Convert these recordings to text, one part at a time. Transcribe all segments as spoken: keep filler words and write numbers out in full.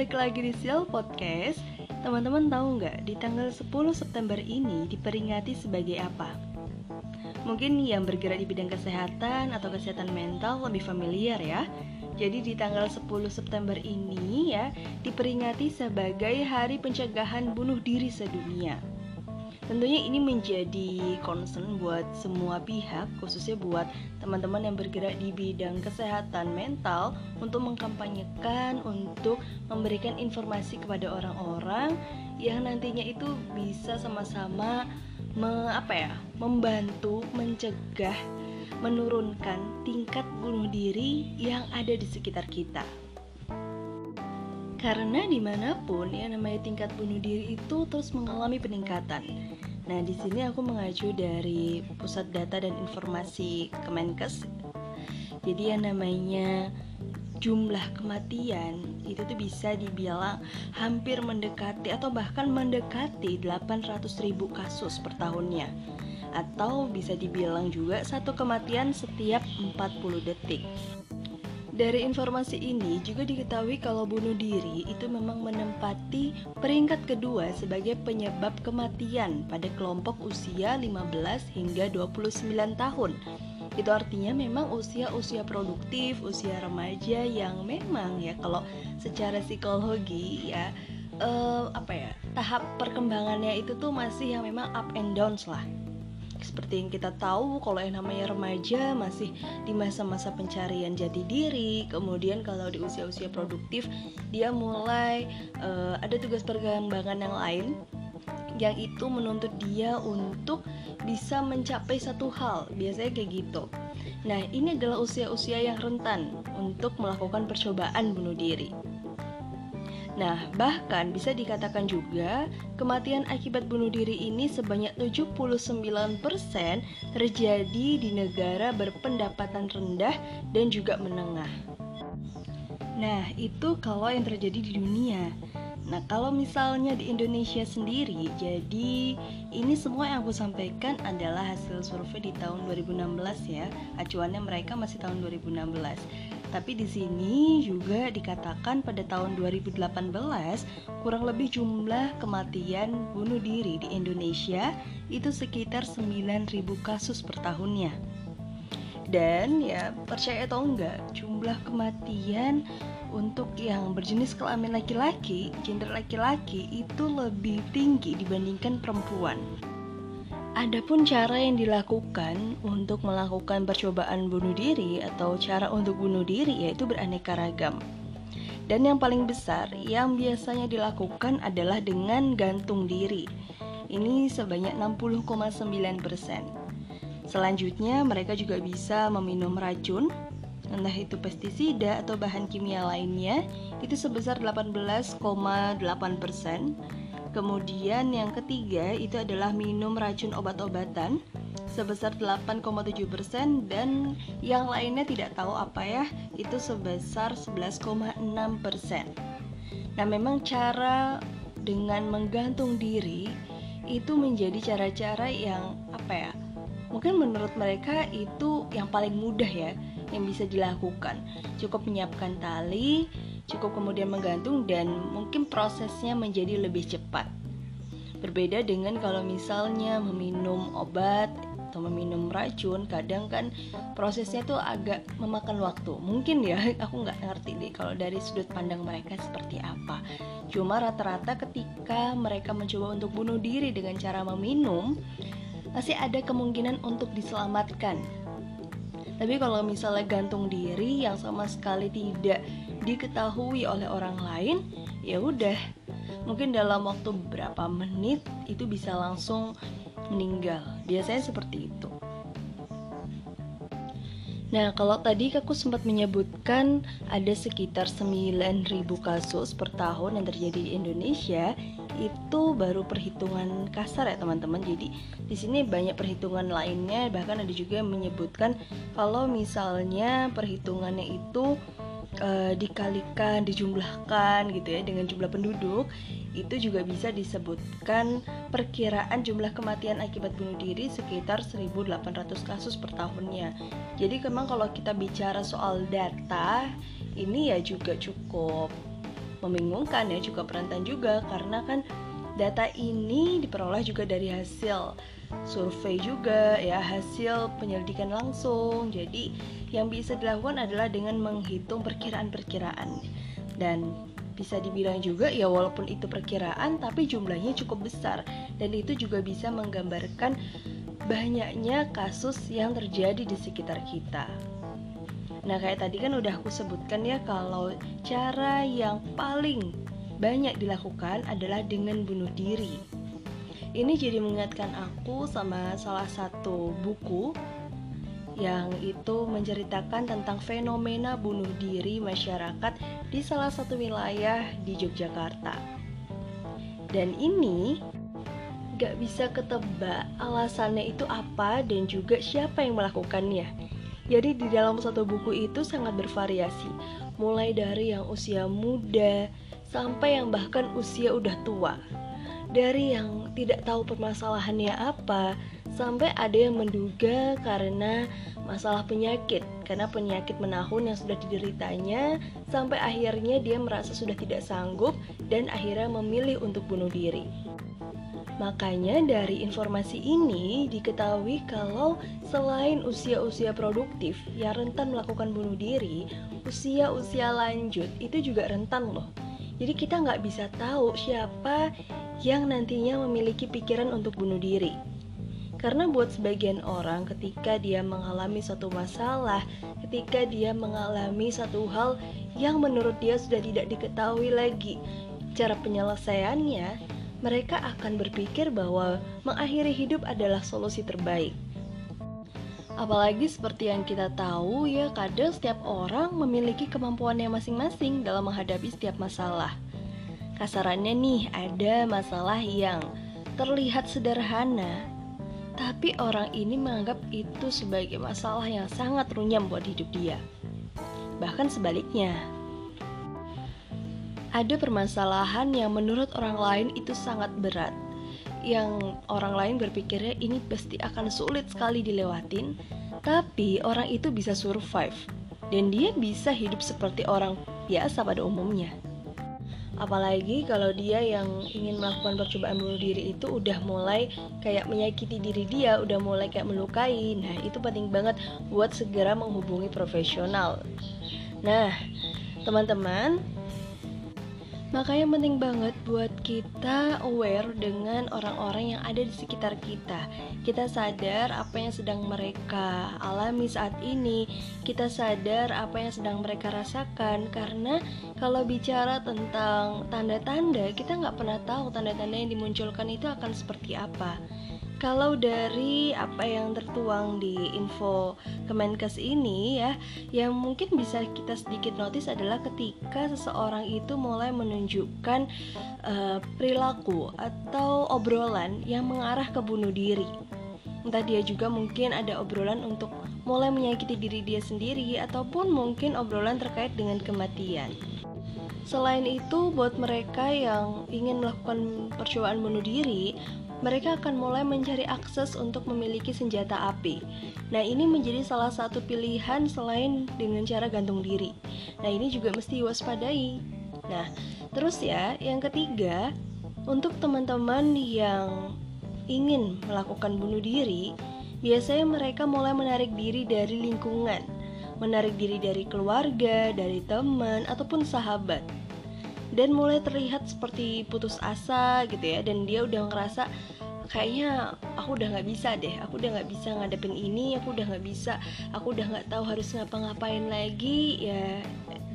balik lagi di Sial Podcast. Teman-teman tahu nggak di tanggal sepuluh September ini diperingati sebagai apa? Mungkin yang bergerak di bidang kesehatan atau kesehatan mental lebih familiar ya. Jadi di tanggal sepuluh September ini ya diperingati sebagai Hari Pencegahan Bunuh Diri Sedunia. Tentunya ini menjadi concern buat semua pihak, khususnya buat teman-teman yang bergerak di bidang kesehatan mental untuk mengkampanyekan, untuk memberikan informasi kepada orang-orang yang nantinya itu bisa sama-sama me, apa ya, membantu mencegah, menurunkan tingkat bunuh diri yang ada di sekitar kita. Karena dimanapun yang namanya tingkat bunuh diri itu terus mengalami peningkatan. Nah, di sini aku mengacu dari Pusat Data dan Informasi Kemenkes. Jadi yang namanya jumlah kematian itu tuh bisa dibilang hampir mendekati atau bahkan mendekati delapan ratus ribu kasus per tahunnya. Atau bisa dibilang juga satu kematian setiap empat puluh detik. Dari informasi ini juga diketahui kalau bunuh diri itu memang menempati peringkat kedua sebagai penyebab kematian pada kelompok usia lima belas hingga dua puluh sembilan tahun. Itu artinya memang usia-usia produktif, usia remaja yang memang ya kalau secara psikologi ya uh, apa ya, tahap perkembangannya itu tuh masih yang memang up and downs lah. Seperti yang kita tahu kalau yang namanya remaja masih di masa-masa pencarian jati diri, kemudian kalau di usia-usia produktif dia mulai uh, ada tugas perkembangan yang lain yang itu menuntut dia untuk bisa mencapai satu hal, biasanya kayak gitu. Nah, ini adalah usia-usia yang rentan untuk melakukan percobaan bunuh diri. Nah, bahkan bisa dikatakan juga kematian akibat bunuh diri ini sebanyak tujuh puluh sembilan persen terjadi di negara berpendapatan rendah dan juga menengah. Nah, itu kalau yang terjadi di dunia. Nah, kalau misalnya di Indonesia sendiri, jadi ini semua yang aku sampaikan adalah hasil survei di tahun dua ribu enam belas ya. Acuannya mereka masih tahun dua ribu enam belas. Tapi di sini juga dikatakan pada tahun dua ribu delapan belas kurang lebih jumlah kematian bunuh diri di Indonesia itu sekitar sembilan ribu kasus per tahunnya. Dan ya percaya atau enggak, jumlah kematian untuk yang berjenis kelamin laki-laki, gender laki-laki itu lebih tinggi dibandingkan perempuan. Adapun cara yang dilakukan untuk melakukan percobaan bunuh diri atau cara untuk bunuh diri yaitu beraneka ragam. Dan yang paling besar yang biasanya dilakukan adalah dengan gantung diri. Ini sebanyak enam puluh koma sembilan persen. Selanjutnya mereka juga bisa meminum racun, entah itu pestisida atau bahan kimia lainnya, itu sebesar delapan belas koma delapan persen. Kemudian yang ketiga itu adalah minum racun obat-obatan sebesar delapan koma tujuh persen dan yang lainnya tidak tahu apa ya, itu sebesar sebelas koma enam persen. Nah, memang cara dengan menggantung diri itu menjadi cara-cara yang apa ya? Mungkin menurut mereka itu yang paling mudah ya yang bisa dilakukan. Cukup menyiapkan tali, cukup kemudian menggantung dan mungkin prosesnya menjadi lebih cepat. Berbeda dengan kalau misalnya meminum obat atau meminum racun, kadang kan prosesnya tuh agak memakan waktu. Mungkin ya, aku nggak ngerti deh kalau dari sudut pandang mereka seperti apa. Cuma rata-rata ketika mereka mencoba untuk bunuh diri dengan cara meminum, masih ada kemungkinan untuk diselamatkan. Tapi kalau misalnya gantung diri yang sama sekali tidak diketahui oleh orang lain, ya udah, mungkin dalam waktu berapa menit itu bisa langsung meninggal. Biasanya seperti itu. Nah, kalau tadi aku sempat menyebutkan ada sekitar sembilan ribu kasus per tahun yang terjadi di Indonesia, itu baru perhitungan kasar ya teman-teman. Jadi di sini banyak perhitungan lainnya, bahkan ada juga yang menyebutkan kalau misalnya perhitungannya itu e, dikalikan, dijumlahkan gitu ya dengan jumlah penduduk, itu juga bisa disebutkan perkiraan jumlah kematian akibat bunuh diri sekitar seribu delapan ratus kasus per tahunnya. Jadi memang kalau kita bicara soal data ini ya juga cukup membingungkan ya, juga rentan juga karena kan data ini diperoleh juga dari hasil survei juga ya, hasil penyelidikan langsung. Jadi yang bisa dilakukan adalah dengan menghitung perkiraan-perkiraan, dan bisa dibilang juga ya walaupun itu perkiraan tapi jumlahnya cukup besar, dan itu juga bisa menggambarkan banyaknya kasus yang terjadi di sekitar kita. Nah, kayak tadi kan udah aku sebutkan ya kalau cara yang paling banyak dilakukan adalah dengan bunuh diri. Ini jadi mengingatkan aku sama salah satu buku yang itu menceritakan tentang fenomena bunuh diri masyarakat di salah satu wilayah di Yogyakarta. Dan ini gak bisa ketebak alasannya itu apa dan juga siapa yang melakukannya. Jadi di dalam satu buku itu sangat bervariasi, mulai dari yang usia muda sampai yang bahkan usia udah tua, dari yang tidak tahu permasalahannya apa, sampai ada yang menduga karena masalah penyakit, karena penyakit menahun yang sudah dideritanya, sampai akhirnya dia merasa sudah tidak sanggup dan akhirnya memilih untuk bunuh diri. Makanya dari informasi ini diketahui kalau selain usia-usia produktif yang rentan melakukan bunuh diri, usia-usia lanjut itu juga rentan loh. Jadi kita nggak bisa tahu siapa yang nantinya memiliki pikiran untuk bunuh diri. Karena buat sebagian orang ketika dia mengalami suatu masalah, ketika dia mengalami satu hal yang menurut dia sudah tidak diketahui lagi cara penyelesaiannya, mereka akan berpikir bahwa mengakhiri hidup adalah solusi terbaik. Apalagi seperti yang kita tahu ya, kadang setiap orang memiliki kemampuannya masing-masing dalam menghadapi setiap masalah. Kasarannya nih, ada masalah yang terlihat sederhana, tapi orang ini menganggap itu sebagai masalah yang sangat runyam buat hidup dia. Bahkan sebaliknya, ada permasalahan yang menurut orang lain itu sangat berat, yang orang lain berpikirnya ini pasti akan sulit sekali dilewatin, tapi orang itu bisa survive dan dia bisa hidup seperti orang biasa pada umumnya. Apalagi kalau dia yang ingin melakukan percobaan bunuh diri itu udah mulai kayak menyakiti diri dia, udah mulai kayak melukai. Nah, itu penting banget buat segera menghubungi profesional. Nah, teman-teman, makanya penting banget buat kita aware dengan orang-orang yang ada di sekitar kita. Kita sadar apa yang sedang mereka alami saat ini, kita sadar apa yang sedang mereka rasakan. Karena kalau bicara tentang tanda-tanda, kita nggak pernah tahu tanda-tanda yang dimunculkan itu akan seperti apa. Kalau dari apa yang tertuang di info Kemenkes ini ya, yang mungkin bisa kita sedikit notice adalah ketika seseorang itu mulai menunjukkan uh, perilaku atau obrolan yang mengarah ke bunuh diri. Entah dia juga mungkin ada obrolan untuk mulai menyakiti diri dia sendiri, ataupun mungkin obrolan terkait dengan kematian. Selain itu, buat mereka yang ingin melakukan percobaan bunuh diri, mereka akan mulai mencari akses untuk memiliki senjata api. Nah, ini menjadi salah satu pilihan selain dengan cara gantung diri. Nah, ini juga mesti waspadai. Nah, terus ya, yang ketiga, untuk teman-teman yang ingin melakukan bunuh diri, biasanya mereka mulai menarik diri dari lingkungan, menarik diri dari keluarga, dari teman, ataupun sahabat, dan mulai terlihat seperti putus asa gitu ya. Dan dia udah ngerasa kayaknya aku udah gak bisa deh, aku udah gak bisa ngadepin ini, aku udah gak bisa, aku udah gak tahu harus ngapa-ngapain lagi ya.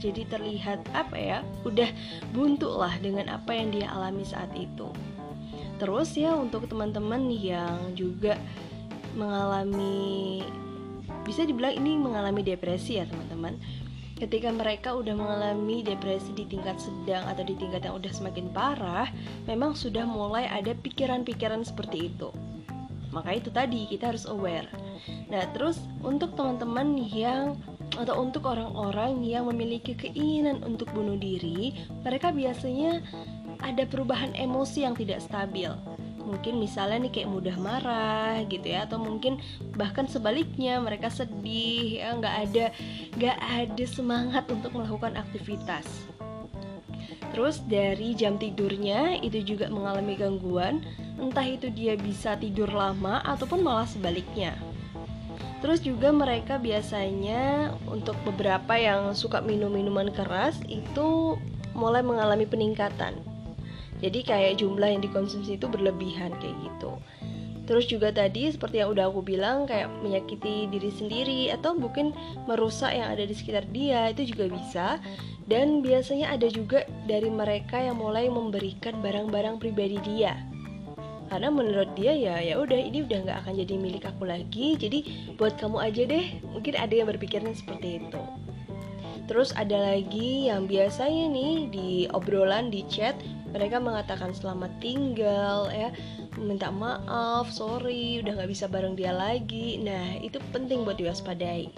Jadi terlihat apa ya, udah buntu lah dengan apa yang dia alami saat itu. Terus ya, untuk teman-teman yang juga mengalami, bisa dibilang ini mengalami depresi ya teman-teman, ketika mereka udah mengalami depresi di tingkat sedang atau di tingkat yang udah semakin parah, memang sudah mulai ada pikiran-pikiran seperti itu. Maka itu tadi, kita harus aware. Nah, terus untuk teman-teman yang, atau untuk orang-orang yang memiliki keinginan untuk bunuh diri, mereka biasanya ada perubahan emosi yang tidak stabil. Mungkin misalnya nih kayak mudah marah gitu ya, atau mungkin bahkan sebaliknya mereka sedih ya, nggak ada nggak ada semangat untuk melakukan aktivitas. Terus dari jam tidurnya itu juga mengalami gangguan, entah itu dia bisa tidur lama ataupun malah sebaliknya. Terus juga mereka biasanya untuk beberapa yang suka minum minuman keras itu mulai mengalami peningkatan. Jadi kayak jumlah yang dikonsumsi itu berlebihan kayak gitu. Terus juga tadi seperti yang udah aku bilang, kayak menyakiti diri sendiri atau mungkin merusak yang ada di sekitar dia, itu juga bisa. Dan biasanya ada juga dari mereka yang mulai memberikan barang-barang pribadi dia, karena menurut dia ya ya udah ini udah nggak akan jadi milik aku lagi, jadi buat kamu aja deh. Mungkin ada yang berpikirnya seperti itu. Terus ada lagi yang biasanya nih di obrolan, di chat, mereka mengatakan selamat tinggal, ya, minta maaf, sorry, udah gak bisa bareng dia lagi. Nah, itu penting buat diwaspadai.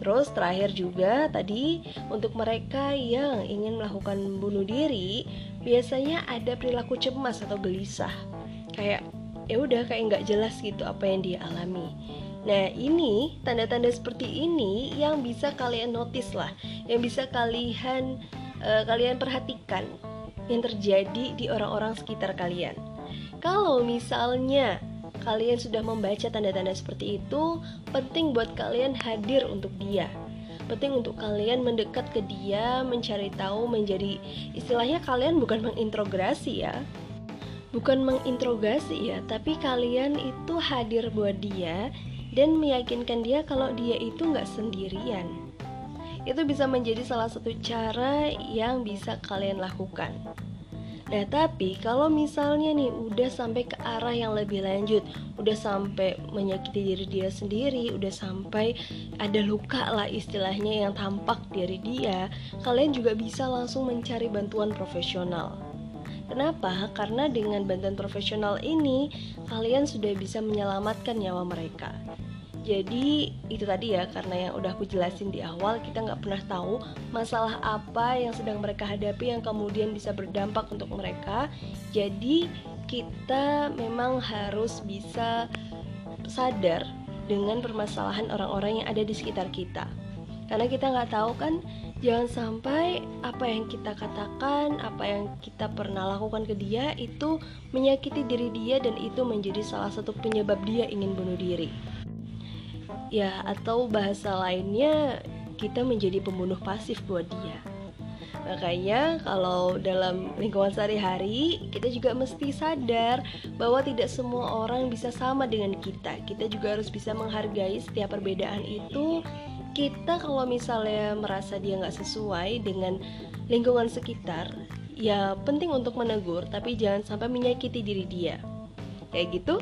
Terus terakhir juga tadi, untuk mereka yang ingin melakukan bunuh diri, biasanya ada perilaku cemas atau gelisah. Kayak, ya udah kayak gak jelas gitu apa yang dia alami. Nah, ini tanda-tanda seperti ini yang bisa kalian notice lah, yang bisa kalian uh, kalian perhatikan yang terjadi di orang-orang sekitar kalian. Kalau misalnya kalian sudah membaca tanda-tanda seperti itu, penting buat kalian hadir untuk dia. Penting untuk kalian mendekat ke dia, mencari tahu, menjadi istilahnya kalian bukan menginterogasi ya. Bukan menginterogasi ya, tapi kalian itu hadir buat dia dan meyakinkan dia kalau dia itu nggak sendirian. Itu bisa menjadi salah satu cara yang bisa kalian lakukan. Nah, tapi kalau misalnya nih udah sampai ke arah yang lebih lanjut, udah sampai menyakiti diri dia sendiri, udah sampai ada luka lah istilahnya yang tampak dari dia, kalian juga bisa langsung mencari bantuan profesional. Kenapa? Karena dengan bantuan profesional ini, kalian sudah bisa menyelamatkan nyawa mereka. Jadi, itu tadi ya, karena yang udah aku jelasin di awal, kita nggak pernah tahu masalah apa yang sedang mereka hadapi yang kemudian bisa berdampak untuk mereka. Jadi, kita memang harus bisa sadar dengan permasalahan orang-orang yang ada di sekitar kita. Karena kita nggak tahu kan, jangan sampai apa yang kita katakan, apa yang kita pernah lakukan ke dia itu menyakiti diri dia dan itu menjadi salah satu penyebab dia ingin bunuh diri. Ya, atau bahasa lainnya kita menjadi pembunuh pasif buat dia. Makanya kalau dalam lingkungan sehari-hari, kita juga mesti sadar bahwa tidak semua orang bisa sama dengan kita. Kita juga harus bisa menghargai setiap perbedaan itu. Kita kalau misalnya merasa dia gak sesuai dengan lingkungan sekitar, ya penting untuk menegur, tapi jangan sampai menyakiti diri dia. Kayak gitu?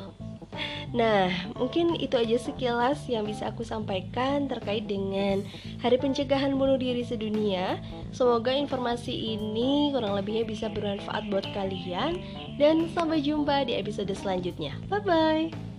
Nah, mungkin itu aja sekilas yang bisa aku sampaikan terkait dengan Hari Pencegahan Bunuh Diri Sedunia. Semoga informasi ini kurang lebihnya bisa bermanfaat buat kalian. Dan sampai jumpa di episode selanjutnya. Bye-bye!